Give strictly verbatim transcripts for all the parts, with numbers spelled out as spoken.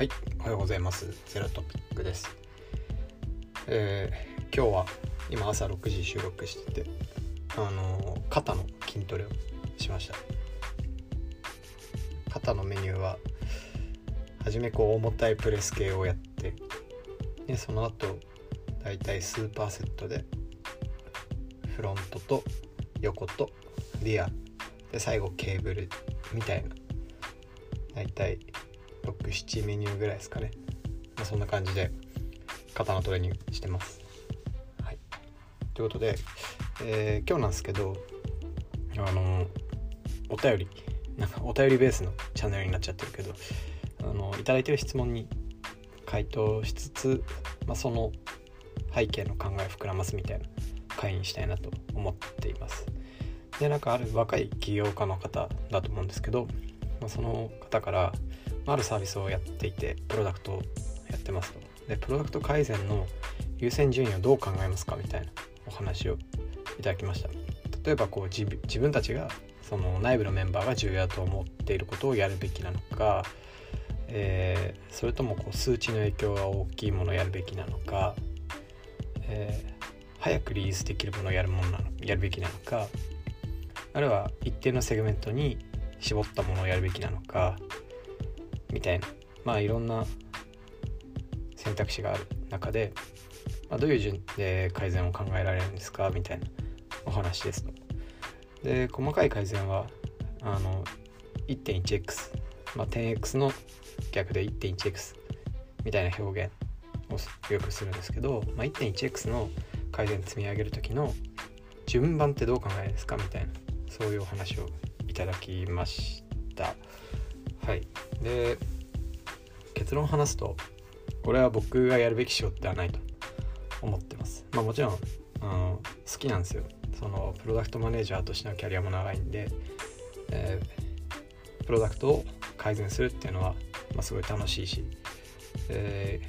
はい、おはようございます。ゼロトピックです。えー、今日は今朝ろくじ収録してて、あのー、肩の筋トレをしました。肩のメニューははじめこう重たいプレス系をやって、でその後だいたいスーパーセットでフロントと横とリアで最後ケーブルみたいな、だいたいろく、ななメニューぐらいですかね。まあ、そんな感じで肩のトレーニングしてます。はい、ということで、えー、今日なんですけど、あのお便りなんかお便りベースのチャンネルになっちゃってるけど、あのいただいてる質問に回答しつつ、まあ、その背景の考えを膨らますみたいな会にしたいなと思っています。で、なんかある若い起業家の方だと思うんですけど、まあ、その方からあるサービスをやっていてプロダクトをやってますと。で、プロダクト改善の優先順位をどう考えますかみたいなお話をいただきました。例えばこう 自, 自分たちがその内部のメンバーが重要だと思っていることをやるべきなのか、えー、それともこう数値の影響が大きいものをやるべきなのか、えー、早くリリースできるものをや る, ものなのやるべきなのか、あるいは一定のセグメントに絞ったものをやるべきなのかみたいな、まあいろんな選択肢がある中で、まあ、どういう順で改善を考えられるんですかみたいなお話ですと。で、細かい改善はあの いってんいちエックス、まあ、テンエックス の逆で いってんいちエックス みたいな表現をよくするんですけど、まあ、いってんいちエックス の改善積み上げる時の順番ってどう考えですかみたいな、そういうお話をいただきました。はい、で結論を話すと、これは僕がやるべき仕事ではないと思ってます。まあ、もちろんあの好きなんですよ。そのプロダクトマネージャーとしてのキャリアも長いんで、えー、プロダクトを改善するっていうのは、まあ、すごい楽しいし、え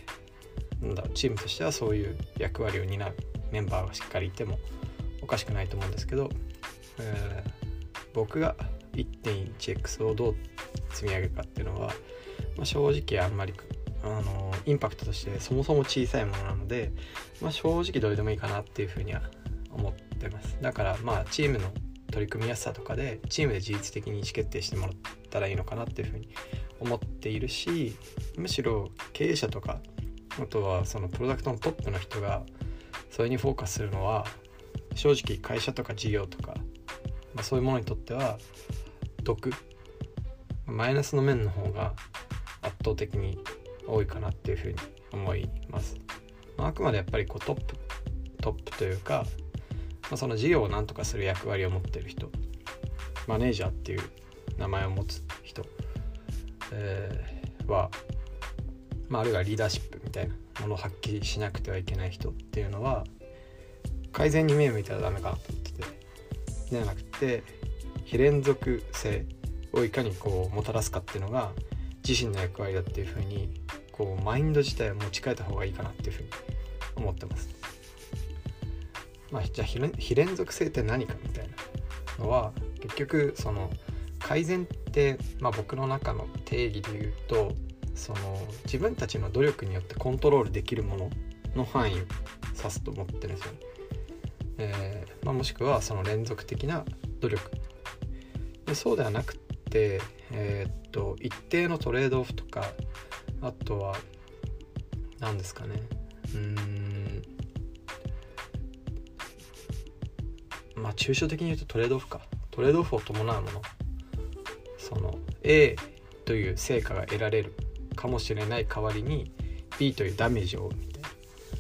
ー、なんだろう、チームとしてはそういう役割を担うメンバーがしっかりいてもおかしくないと思うんですけど、えー、僕が いってんいちエックス をどう積み上げるかっていうのは、まあ、正直あんまりあのインパクトとしてそもそも小さいものなので、まあ、正直どれでもいいかなっていうふうには思ってます。だからまあチームの取り組みやすさとかでチームで自律的に意思決定してもらったらいいのかなっていうふうに思っているし、むしろ経営者とかあとはそのプロダクトのトップの人がそれにフォーカスするのは、正直会社とか事業とか、まあ、そういうものにとっては毒、マイナスの面の方が圧倒的に多いかなっていうふうに思います。まあ、あくまでやっぱりこうトップ、トップというか、まあ、その事業を何とかする役割を持っている人、マネージャーっていう名前を持つ人、えー、は、まあ、あるいはリーダーシップみたいなものを発揮しなくてはいけない人っていうのは、改善に目を向いたらダメかなと思ってて、じゃなくて非連続性をいかにこうもたらすかっていうのが自身の役割だっていう風に、こうマインド自体を持ち替えた方がいいかなっていう風に思ってます。まあ、じゃあ非連続性って何かみたいなのは、結局その改善って、まあ、僕の中の定義で言うと、その自分たちの努力によってコントロールできるものの範囲を指すと思ってるんですよね。えーまあ、もしくはその連続的な努力で、そうではなくて、えー、っと一定のトレードオフとか、あとは何ですかね、うーんまあ抽象的に言うとトレードオフか、トレードオフを伴うもの、その A という成果が得られるかもしれない代わりに B というダメージを負うみたい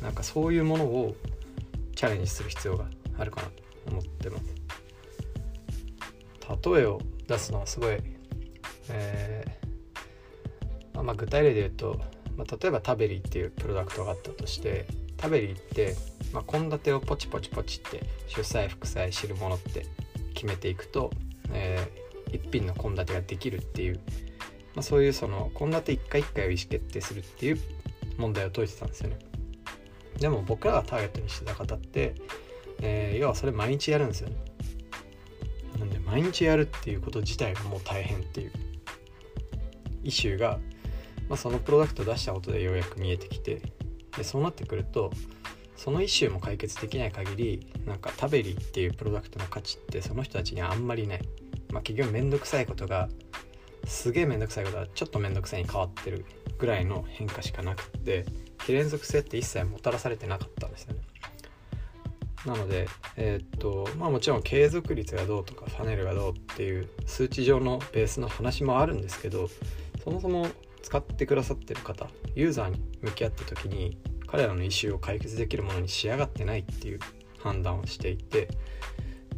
な、なんかそういうものをチャレンジする必要があるかなと思ってます。例えを出すのはすごい、えーまあ、具体例で言うと、まあ、例えばタベリーっていうプロダクトがあったとして、タベリーって献立、まあ、をポチポチポチって主菜副菜汁物って決めていくと、えー、一品の献立ができるっていう、まあ、そういうその献立一回一回を意思決定するっていう問題を解いてたんですよね。でも僕らがターゲットにしてた方って、えー、要はそれ毎日やるんですよね。なんで毎日やるっていうこと自体がもう大変っていうイシューがまあ、そのプロダクトを出したことでようやく見えてきて、でそうなってくるとそのイシューも解決できない限り、なんかタベリっていうプロダクトの価値ってその人たちにはあんまりない。まあ、結局めんどくさいことがすげえめんどくさいことがちょっとめんどくさいに変わってるぐらいの変化しかなくて、連続性って一切もたらされてなかったんですよね。なので、えーっとまあ、もちろん継続率がどうとかファネルがどうっていう数値上のベースの話もあるんですけど、そもそも使ってくださってる方、ユーザーに向き合った時に彼らのイシューを解決できるものに仕上がってないっていう判断をしていて、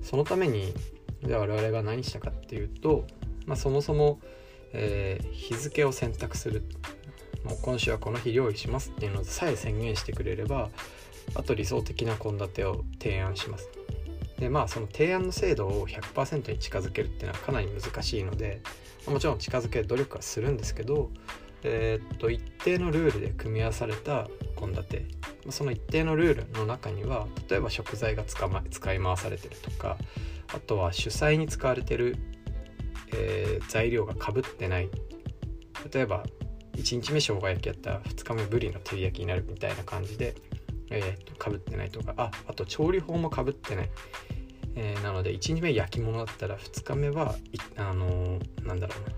そのためにじゃあ我々が何したかっていうと、まあ、そもそも、えー、日付を選択する、もう今週はこの日料理しますっていうのさえ宣言してくれれば、あと理想的な献立を提案します。でまあその提案の精度を ひゃくパーセント に近づけるっていうのはかなり難しいので、もちろん近づける努力はするんですけど、えー、っと一定のルールで組み合わされた献立、その一定のルールの中には例えば食材が使ま、使い回されてるとか、あとは主菜に使われてる、えー、材料が被ってない、例えばいちにちめ生姜焼きやったらふつかめぶりの照り焼きになるみたいな感じで、えー、と被ってないとか、 あ, あと調理法も被ってない、えー、なのでいちにちめ焼き物だったらふつかめはあのー、なんだろうな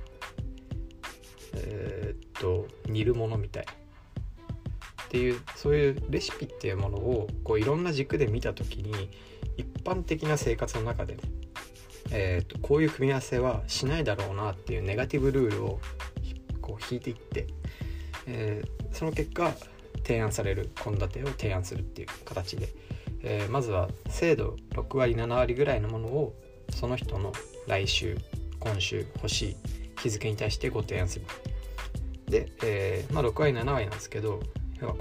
えー、っと煮るものみたいっていう、そういうレシピっていうものをこういろんな軸で見た時に、一般的な生活の中で、ねえー、とこういう組み合わせはしないだろうなっていうネガティブルールをこう引いていって、えー、その結果提案される献立を提案するっていう形で、えー、まずは精度ろくわりななわりぐらいのものをその人の来週今週欲しい日付に対してご提案する。で、えーまあ、ろくわりななわりなんですけど、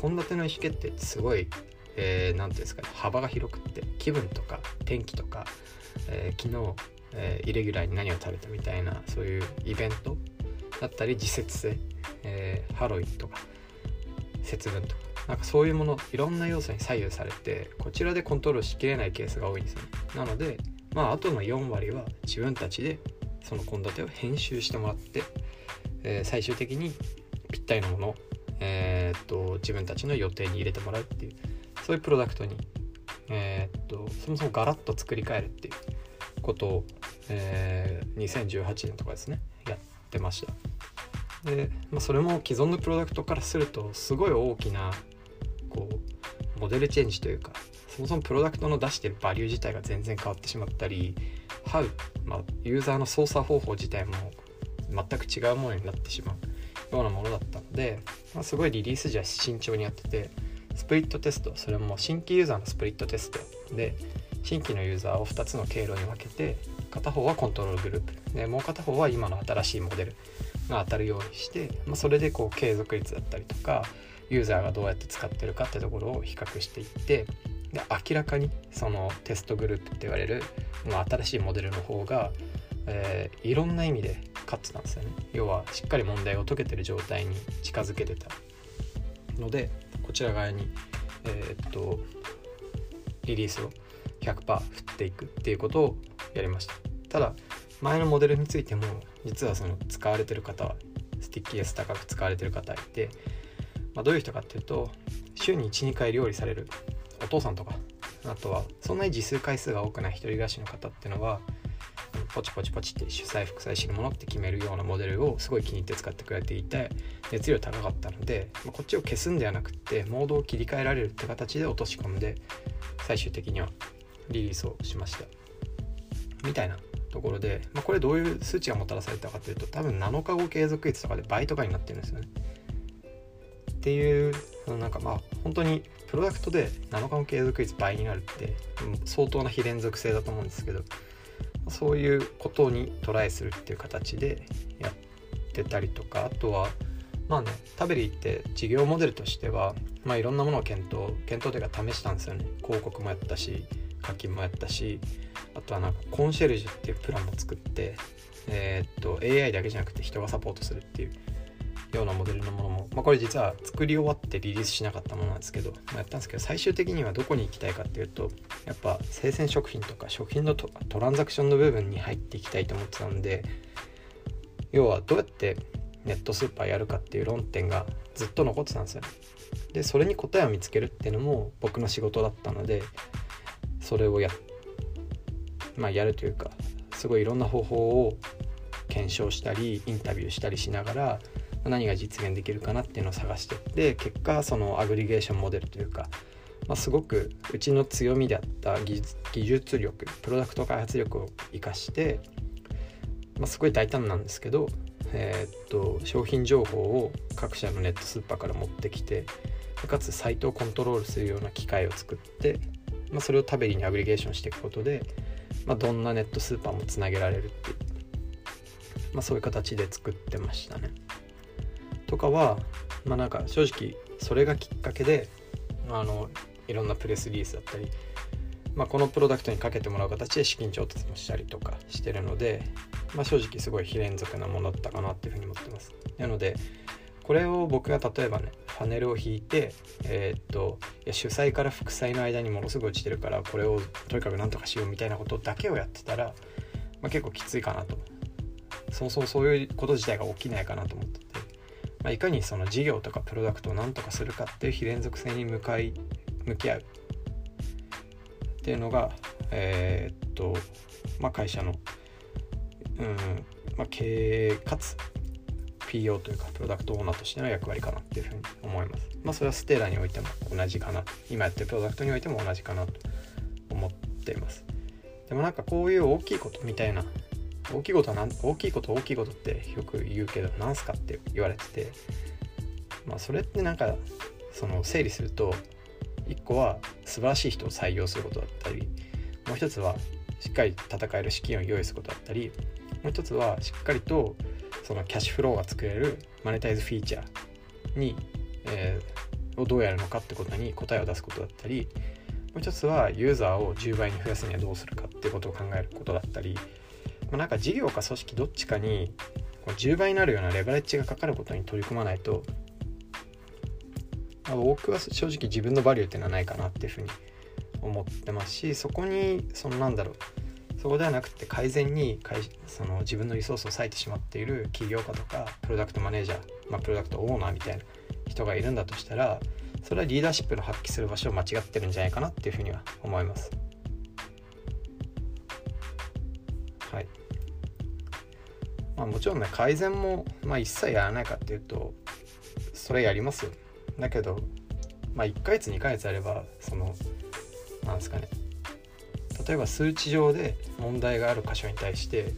献立の意思決定ってすごい、えー、なんていうんですかね、幅が広くって、気分とか天気とか、えー、昨日、えー、イレギュラーに何を食べたみたいな、そういうイベントだったり、時節性、えー、ハロウィンとか節分とか、なんかそういうもの、いろんな要素に左右されて、こちらでコントロールしきれないケースが多いんですよね。なので、まああとのよんわりは自分たちでその献立を編集してもらって、えー、最終的にぴったりのものを、えー、っと自分たちの予定に入れてもらうっていう、そういうプロダクトに、えー、っとそもそもガラッと作り変えるっていうことを、えー、にせんじゅうはちねんとかですねやってました。で、まあ、それも既存のプロダクトからするとすごい大きなこうモデルチェンジというか、そもそもプロダクトの出してるバリュー自体が全然変わってしまったり、ハウ、まあ、ユーザーの操作方法自体も全く違うものになってしまうようなものだったので、まあ、すごいリリース時は慎重にやってて、スプリットテスト、それも新規ユーザーのスプリットテストで、新規のユーザーをふたつの経路に分けて、片方はコントロールグループで、もう片方は今の新しいモデルが当たるようにして、まあ、それでこう継続率だったりとか、ユーザーがどうやって使ってるかってところを比較していって、で明らかにそのテストグループって言われる、まあ、新しいモデルの方が、えー、いろんな意味で勝ってたんですよね。要はしっかり問題を解けてる状態に近づけてたので、こちら側に、えー、っとリリースを ひゃくパーセント 振っていくっていうことをやりました。ただ前のモデルについても実はその使われてる方はスティッキーエス高く使われてる方いて、まあ、どういう人かっていうと、週に いちにかい料理されるお父さんとか、あとはそんなに実数回数が多くない一人暮らしの方っていうのは、ポチポチポチって主菜副菜汁物って決めるようなモデルをすごい気に入って使ってくれていて、熱量高かったので、まあ、こっちを消すんではなくてモードを切り替えられるって形で落とし込んで、最終的にはリリースをしましたみたいなところで、まあ、これどういう数値がもたらされたかというと、多分なのかご継続率とかで倍とかになってるんですよねっていう、なんかまあ本当にプロダクトでなのかご継続率倍になるって相当な非連続性だと思うんですけど、そういうことにトライするっていう形でやってたりとか、あとはまあね、タベリーって事業モデルとしては、まあ、いろんなものを検討検討というか試したんですよね。広告もやったし、課金もやったし、あとはなんかコンシェルジュっていうプランも作って、えー、っと エーアイ だけじゃなくて人がサポートするっていうようなモデルのものも、まあ、これ実は作り終わってリリースしなかったものなんですけど、まあ、やったんですけど、最終的にはどこに行きたいかっていうと、やっぱ生鮮食品とか食品の ト, トランザクションの部分に入っていきたいと思ってたんで、要はどうやってネットスーパーやるかっていう論点がずっと残ってたんですよ。でそれに答えを見つけるっていうのも僕の仕事だったので、それをや、まあ、やるというか、すごいいろんな方法を検証したりインタビューしたりしながら何が実現できるかなっていうのを探していって、結果そのアグリゲーションモデルというか、まあ、すごくうちの強みであった技術、技術力、プロダクト開発力を生かして、まあ、すごい大胆なんですけど、えーっと商品情報を各社のネットスーパーから持ってきて、かつサイトをコントロールするような機械を作って、まあ、それをタベリにアグリゲーションしていくことで、まあ、どんなネットスーパーもつなげられるっていう、まあ、そういう形で作ってましたね。とかは、まあ、なんか正直それがきっかけで、あのいろんなプレスリリースだったり、まあ、このプロダクトにかけてもらう形で資金調達もしたりとかしてるので、まあ、正直すごい非連続なものだったかなっていうふうに思ってます。なのでこれを僕が例えばね、パネルを引いて、えーっといや主催から副催の間にものすごい落ちてるからこれをとにかくなんとかしようみたいなことだけをやってたら、まあ、結構きついかなと、そもそもそういうこと自体が起きないかなと思ってて、まあ、いかにその事業とかプロダクトをなんとかするかっていう非連続性に向かい向き合うっていうのが、えーっとまあ、会社の、うんまあ、経営かつピーオー というかプロダクトオーナーとしての役割かなっていうふうに思います。まあそれはステーラにおいても同じかな、今やってるプロダクトにおいても同じかなと思っています。でもなんかこういう大きいことみたいな、大きいことはなん大きいこと大きいことってよく言うけどなんすかって言われてて、まあそれってなんかその整理すると、一個は素晴らしい人を採用することだったり、もう一つはしっかり戦える資金を用意することだったり、もう一つはしっかりとそのキャッシュフローが作れるマネタイズフィーチャーに、えー、をどうやるのかってことに答えを出すことだったり、もう一つはユーザーをじゅうばいに増やすにはどうするかってことを考えることだったり、まあ、なんか事業か組織どっちかにこうじゅうばいになるようなレバレッジがかかることに取り組まないと、まあ、僕は正直自分のバリューっていうのはないかなっていうふうに思ってますし、そこにそのなんだろうそこではなくて改善にその自分のリソースを割いてしまっている起業家とかプロダクトマネージャー、まあ、プロダクトオーナーみたいな人がいるんだとしたら、それはリーダーシップの発揮する場所を間違ってるんじゃないかなっていうふうには思います。はい、まあ、もちろんね改善も、まあ、一切やらないかっていうとそれやりますよ。だけど、まあ、いっかげつにかげつあればそのなんですかね、例えば数値上で問題がある箇所に対して、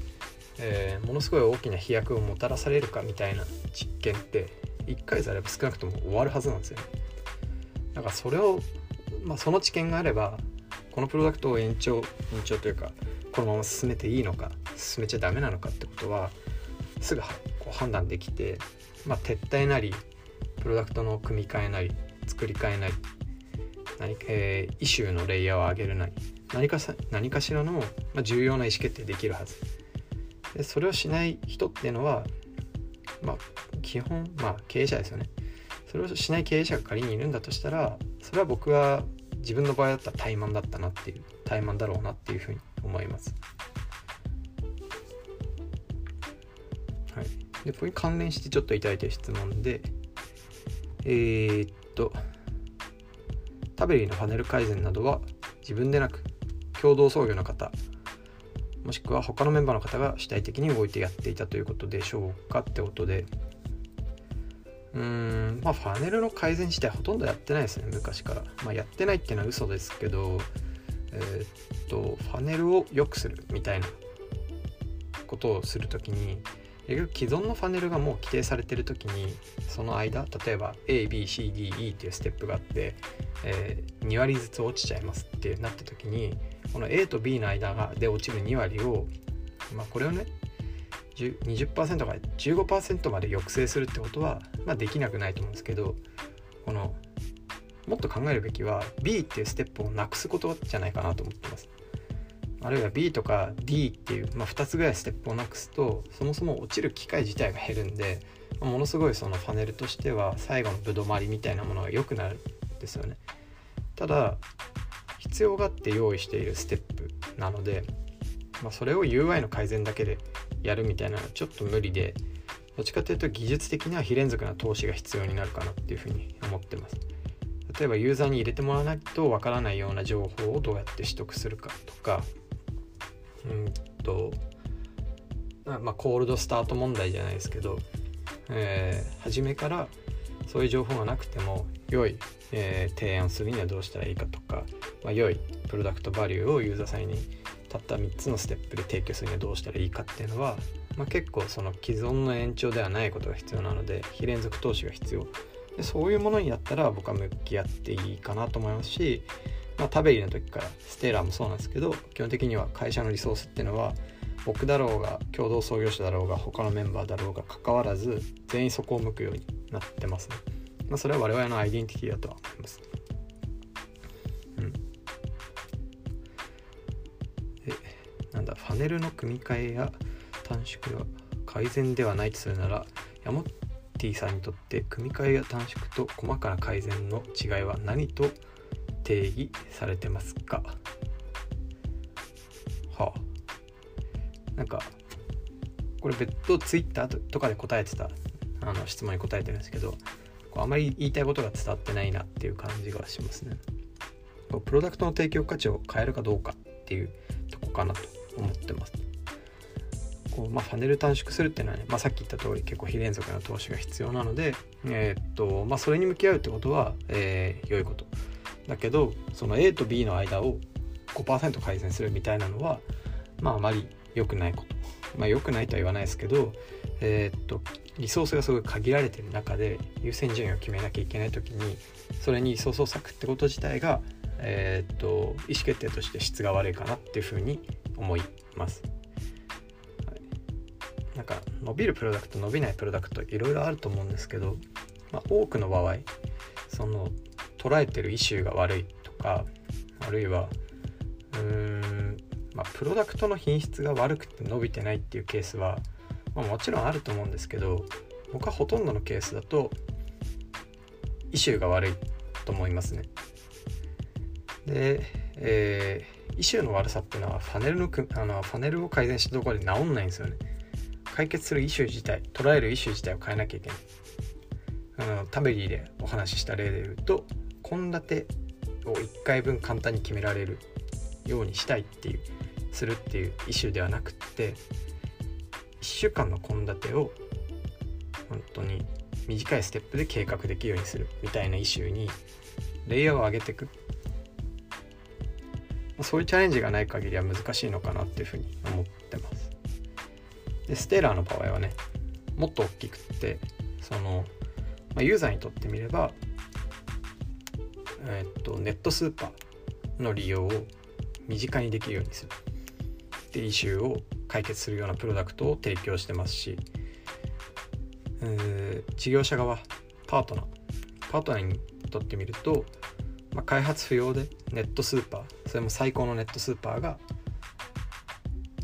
えー、ものすごい大きな飛躍をもたらされるかみたいな実験っていっかげつあれば少なくとも終わるはずなんですよね。だからそれを、まあ、その知見があればこのプロダクトを延長延長というかこのまま進めていいのか進めちゃダメなのかってことはすぐこう判断できて、まあ、撤退なりプロダクトの組み替えなり作り替えなり何、えー、イシューのレイヤーを上げるなり何かさ、何かしらの重要な意思決定できるはずで、それをしない人っていうのは、まあ、基本、まあ、経営者ですよね。それをしない経営者が仮にいるんだとしたら、それは僕は自分の場合だったら怠慢だったなっていう怠慢だろうなっていうふうに思います。はい、でこれに関連してちょっといただいた質問で、えー、っとタベリーのパネル改善などは自分でなく共同創業の方もしくは他のメンバーの方が主体的に動いてやっていたということでしょうかってことで、うーんまあパネルの改善自体ほとんどやってないですね、昔から。まあやってないっていうのは嘘ですけど、えー、っとパネルを良くするみたいなことをするときに結局既存のパネルがもう規定されてるときにその間例えば エービーシーディーイー っていうステップがあって、えー、に割ずつ落ちちゃいますってなったときにこの A と B の間がで落ちるに割を、まあ、これをね にじゅっパーセント から じゅうごパーセント まで抑制するってことは、まあ、できなくないと思うんですけど、このもっと考えるべきは B っていうステップをなくすことじゃないかなと思ってます。あるいは B とか D っていう、まあ、ふたつぐらいステップをなくすとそもそも落ちる機会自体が減るんで、まあ、ものすごいそのパネルとしては最後のぶどまりみたいなものが良くなるんですよね。ただ必要があって用意しているステップなので、まあ、それを ユーアイ の改善だけでやるみたいなのはちょっと無理で、どっちかというと技術的には非連続な投資が必要になるかなっていうふうに思ってます。例えばユーザーに入れてもらわないとわからないような情報をどうやって取得するかとか、うんとまあ、コールドスタート問題じゃないですけど、えー、初めからそういう情報がなくても良い、えー、提案するにはどうしたらいいかとか、まあ、良いプロダクトバリューをユーザーさんにたったみっつのステップで提供するにはどうしたらいいかっていうのは、まあ、結構その既存の延長ではないことが必要なので非連続投資が必要で、そういうものになったら僕は向き合っていいかなと思いますし、まあ、タベリの時からステーラーもそうなんですけど、基本的には会社のリソースっていうのは僕だろうが共同創業者だろうが他のメンバーだろうが関わらず全員そこを向くようになってますね。まあ、それは我々のアイデンティティだとは思います、うん、でなんだファネルの組み替えや短縮は改善ではないとするなら、ヤモッティさんにとって組み替えや短縮と細かな改善の違いは何と定義されてますか？はあなんかこれ別途ツイッターとかで答えてたあの質問に答えてるんですけど、こうあまり言いたいことが伝わってないなっていう感じがしますね。こうプロダクトの提供価値を変えるかどうかっていうとこかなと思ってます。こうまあファネル短縮するっていうのはね、まあ、さっき言った通り結構非連続な投資が必要なので、えーっとまあ、それに向き合うってことは、えー、良いことだけど、その A と B の間を ごパーセント 改善するみたいなのはまああまり良くないこと、まあ、良くないとは言わないですけど、えー、っとリソースがすごい限られている中で優先順位を決めなきゃいけないときに、それにリソースを割くってこと自体が、えー、っと意思決定として質が悪いかなっていうふうに思います、はい、なんか伸びるプロダクト伸びないプロダクトいろいろあると思うんですけど、まあ、多くの場合その捉えてるイシューが悪いとか、あるいはうーんまあ、プロダクトの品質が悪くて伸びてないっていうケースは、まあ、もちろんあると思うんですけど、僕はほとんどのケースだとイシューが悪いと思いますね。で、えー、イシューの悪さっていうのはファネルのあのファネルを改善したところで治んないんですよね。解決するイシュー自体、捉えるイシュー自体を変えなきゃいけない。あのタベリーでお話しした例で言うと、献立をいっかいぶん簡単に決められるようにしたいっていうするっていうイシューではなくって、いっしゅうかんの献立を本当に短いステップで計画できるようにするみたいなイシューにレイヤーを上げていく、そういうチャレンジがない限りは難しいのかなっていうふうに思ってます。でステーラーの場合はね、もっと大きくってその、まあ、ユーザーにとってみれば、えーっとネットスーパーの利用を身近にできるようにするイシューを解決するようなプロダクトを提供してますし、えー、事業者側パートナーパートナーにとってみると、まあ、開発不要でネットスーパー、それも最高のネットスーパーが、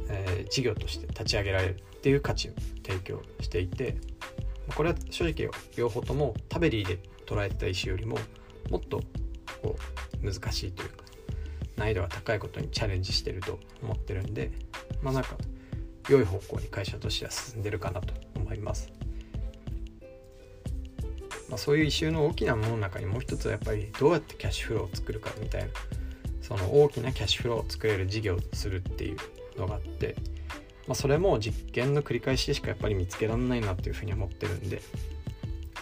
えー、事業として立ち上げられるっていう価値を提供していて、これは正直両方ともタベリーで捉えてたイシューよりももっとこう難しいというか難易度が高いことにチャレンジしてると思ってるんで、まあなんか良い方向に会社としては進んでるかなと思います。まあ、そういうイシューの大きなものの中にもう一つはやっぱりどうやってキャッシュフローを作るかみたいな、その大きなキャッシュフローを作れる事業をするっていうのがあって、まあ、それも実験の繰り返しでしかやっぱり見つけられないなっていうふうに思ってるんで、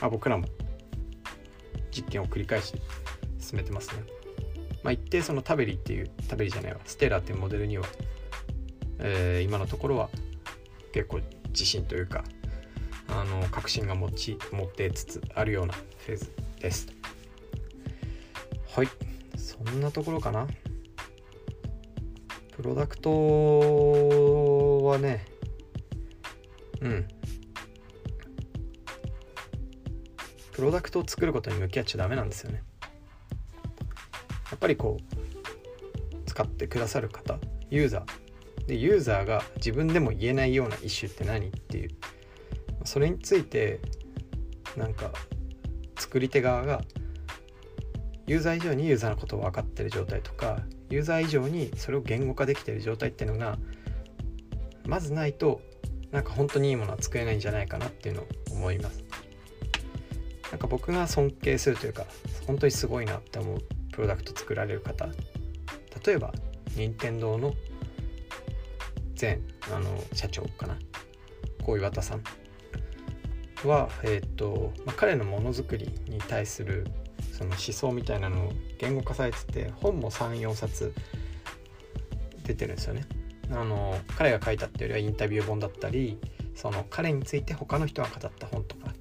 まあ、僕らも実験を繰り返し進めてますね。まあ、一定そのタベリっていうタベリじゃないわステーラーっていうモデルには、えー、今のところは結構自信というかあの確信が持ち持ってつつあるようなフェーズです。はい、そんなところかな。プロダクトはね、うんプロダクトを作ることに向き合っちゃダメなんですよね。やっぱりこう使ってくださる方、ユーザーでユーザーが自分でも言えないようなイシューって何っていう、それについてなんか作り手側がユーザー以上にユーザーのことを分かってる状態とか、ユーザー以上にそれを言語化できてる状態っていうのがまずないとなんか本当にいいものは作れないんじゃないかなっていうのを思います。なんか僕が尊敬するというか本当にすごいなって思うプロダクト作られる方、例えば任天堂の前あの社長かな、こう岩田さんは、えーとまあ、彼のものづくりに対するその思想みたいなのを言語化されてて、本も さん,よん 冊出てるんですよね。あの彼が書いたっていうよりはインタビュー本だったり、その彼について他の人が語った本とか、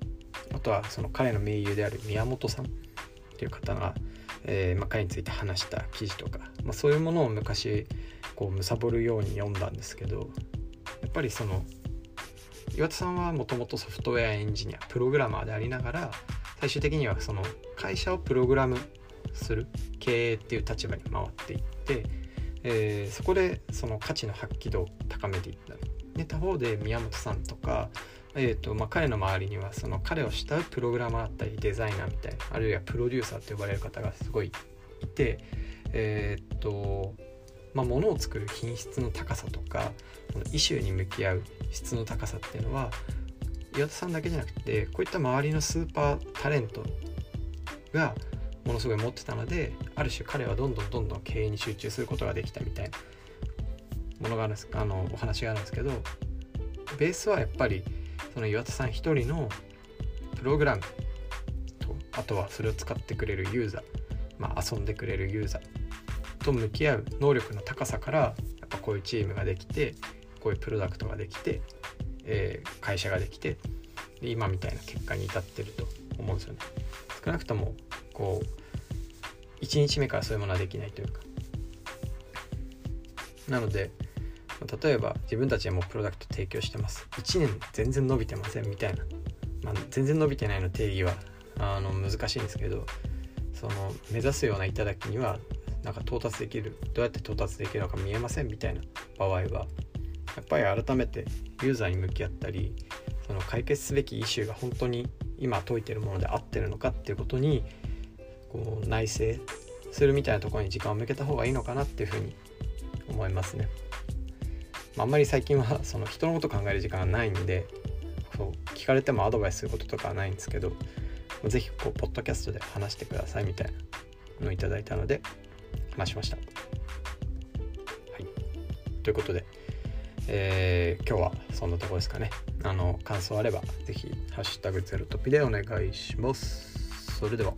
あとはその彼の盟友である宮本さんっていう方が、えーまあ、彼について話した記事とか、まあ、そういうものを昔こう貪るように読んだんですけど、やっぱりその岩田さんはもともとソフトウェアエンジニアプログラマーでありながら、最終的にはその会社をプログラムする経営っていう立場に回っていって、えー、そこでその価値の発揮度を高めていったで、他方で宮本さんとか、えーとまあ、彼の周りにはその彼を慕うプログラマーだったりデザイナーみたいな、あるいはプロデューサーと呼ばれる方がすごいいて、えーとまあ、物を作る品質の高さとかイシューに向き合う質の高さっていうのは岩田さんだけじゃなくて、こういった周りのスーパータレントがものすごい持ってたので、ある種彼はどんどんどんどん経営に集中することができたみたいなものがあるんです、あのお話があるんですけど、ベースはやっぱりその岩田さん一人のプログラムと、あとはそれを使ってくれるユーザー、まあ、遊んでくれるユーザーと向き合う能力の高さから、やっぱこういうチームができて、こういうプロダクトができて、えー、会社ができて、で今みたいな結果に至ってると思うんですよね。少なくともこういちにちめからそういうものはできないというか、なので例えば自分たちでもうプロダクト提供してます、いちねん全然伸びてませんみたいな、まあ、全然伸びてないの定義はあの難しいんですけど、その目指すような頂にはなんか到達できる、どうやって到達できるのか見えませんみたいな場合は、やっぱり改めてユーザーに向き合ったり、その解決すべきイシューが本当に今解いてるもので合ってるのかっていうことにこう内省するみたいなところに時間を向けた方がいいのかなっていうふうに思いますね。あんまり最近はその人のこと考える時間がないんで、そう聞かれてもアドバイスすることとかはないんですけど、ぜひこうポッドキャストで話してくださいみたいなのをいただいたので話しました。はい、ということで、えー、今日はそんなところですかね。あの感想あればぜひハッシュタグゼロトピでお願いします。それでは。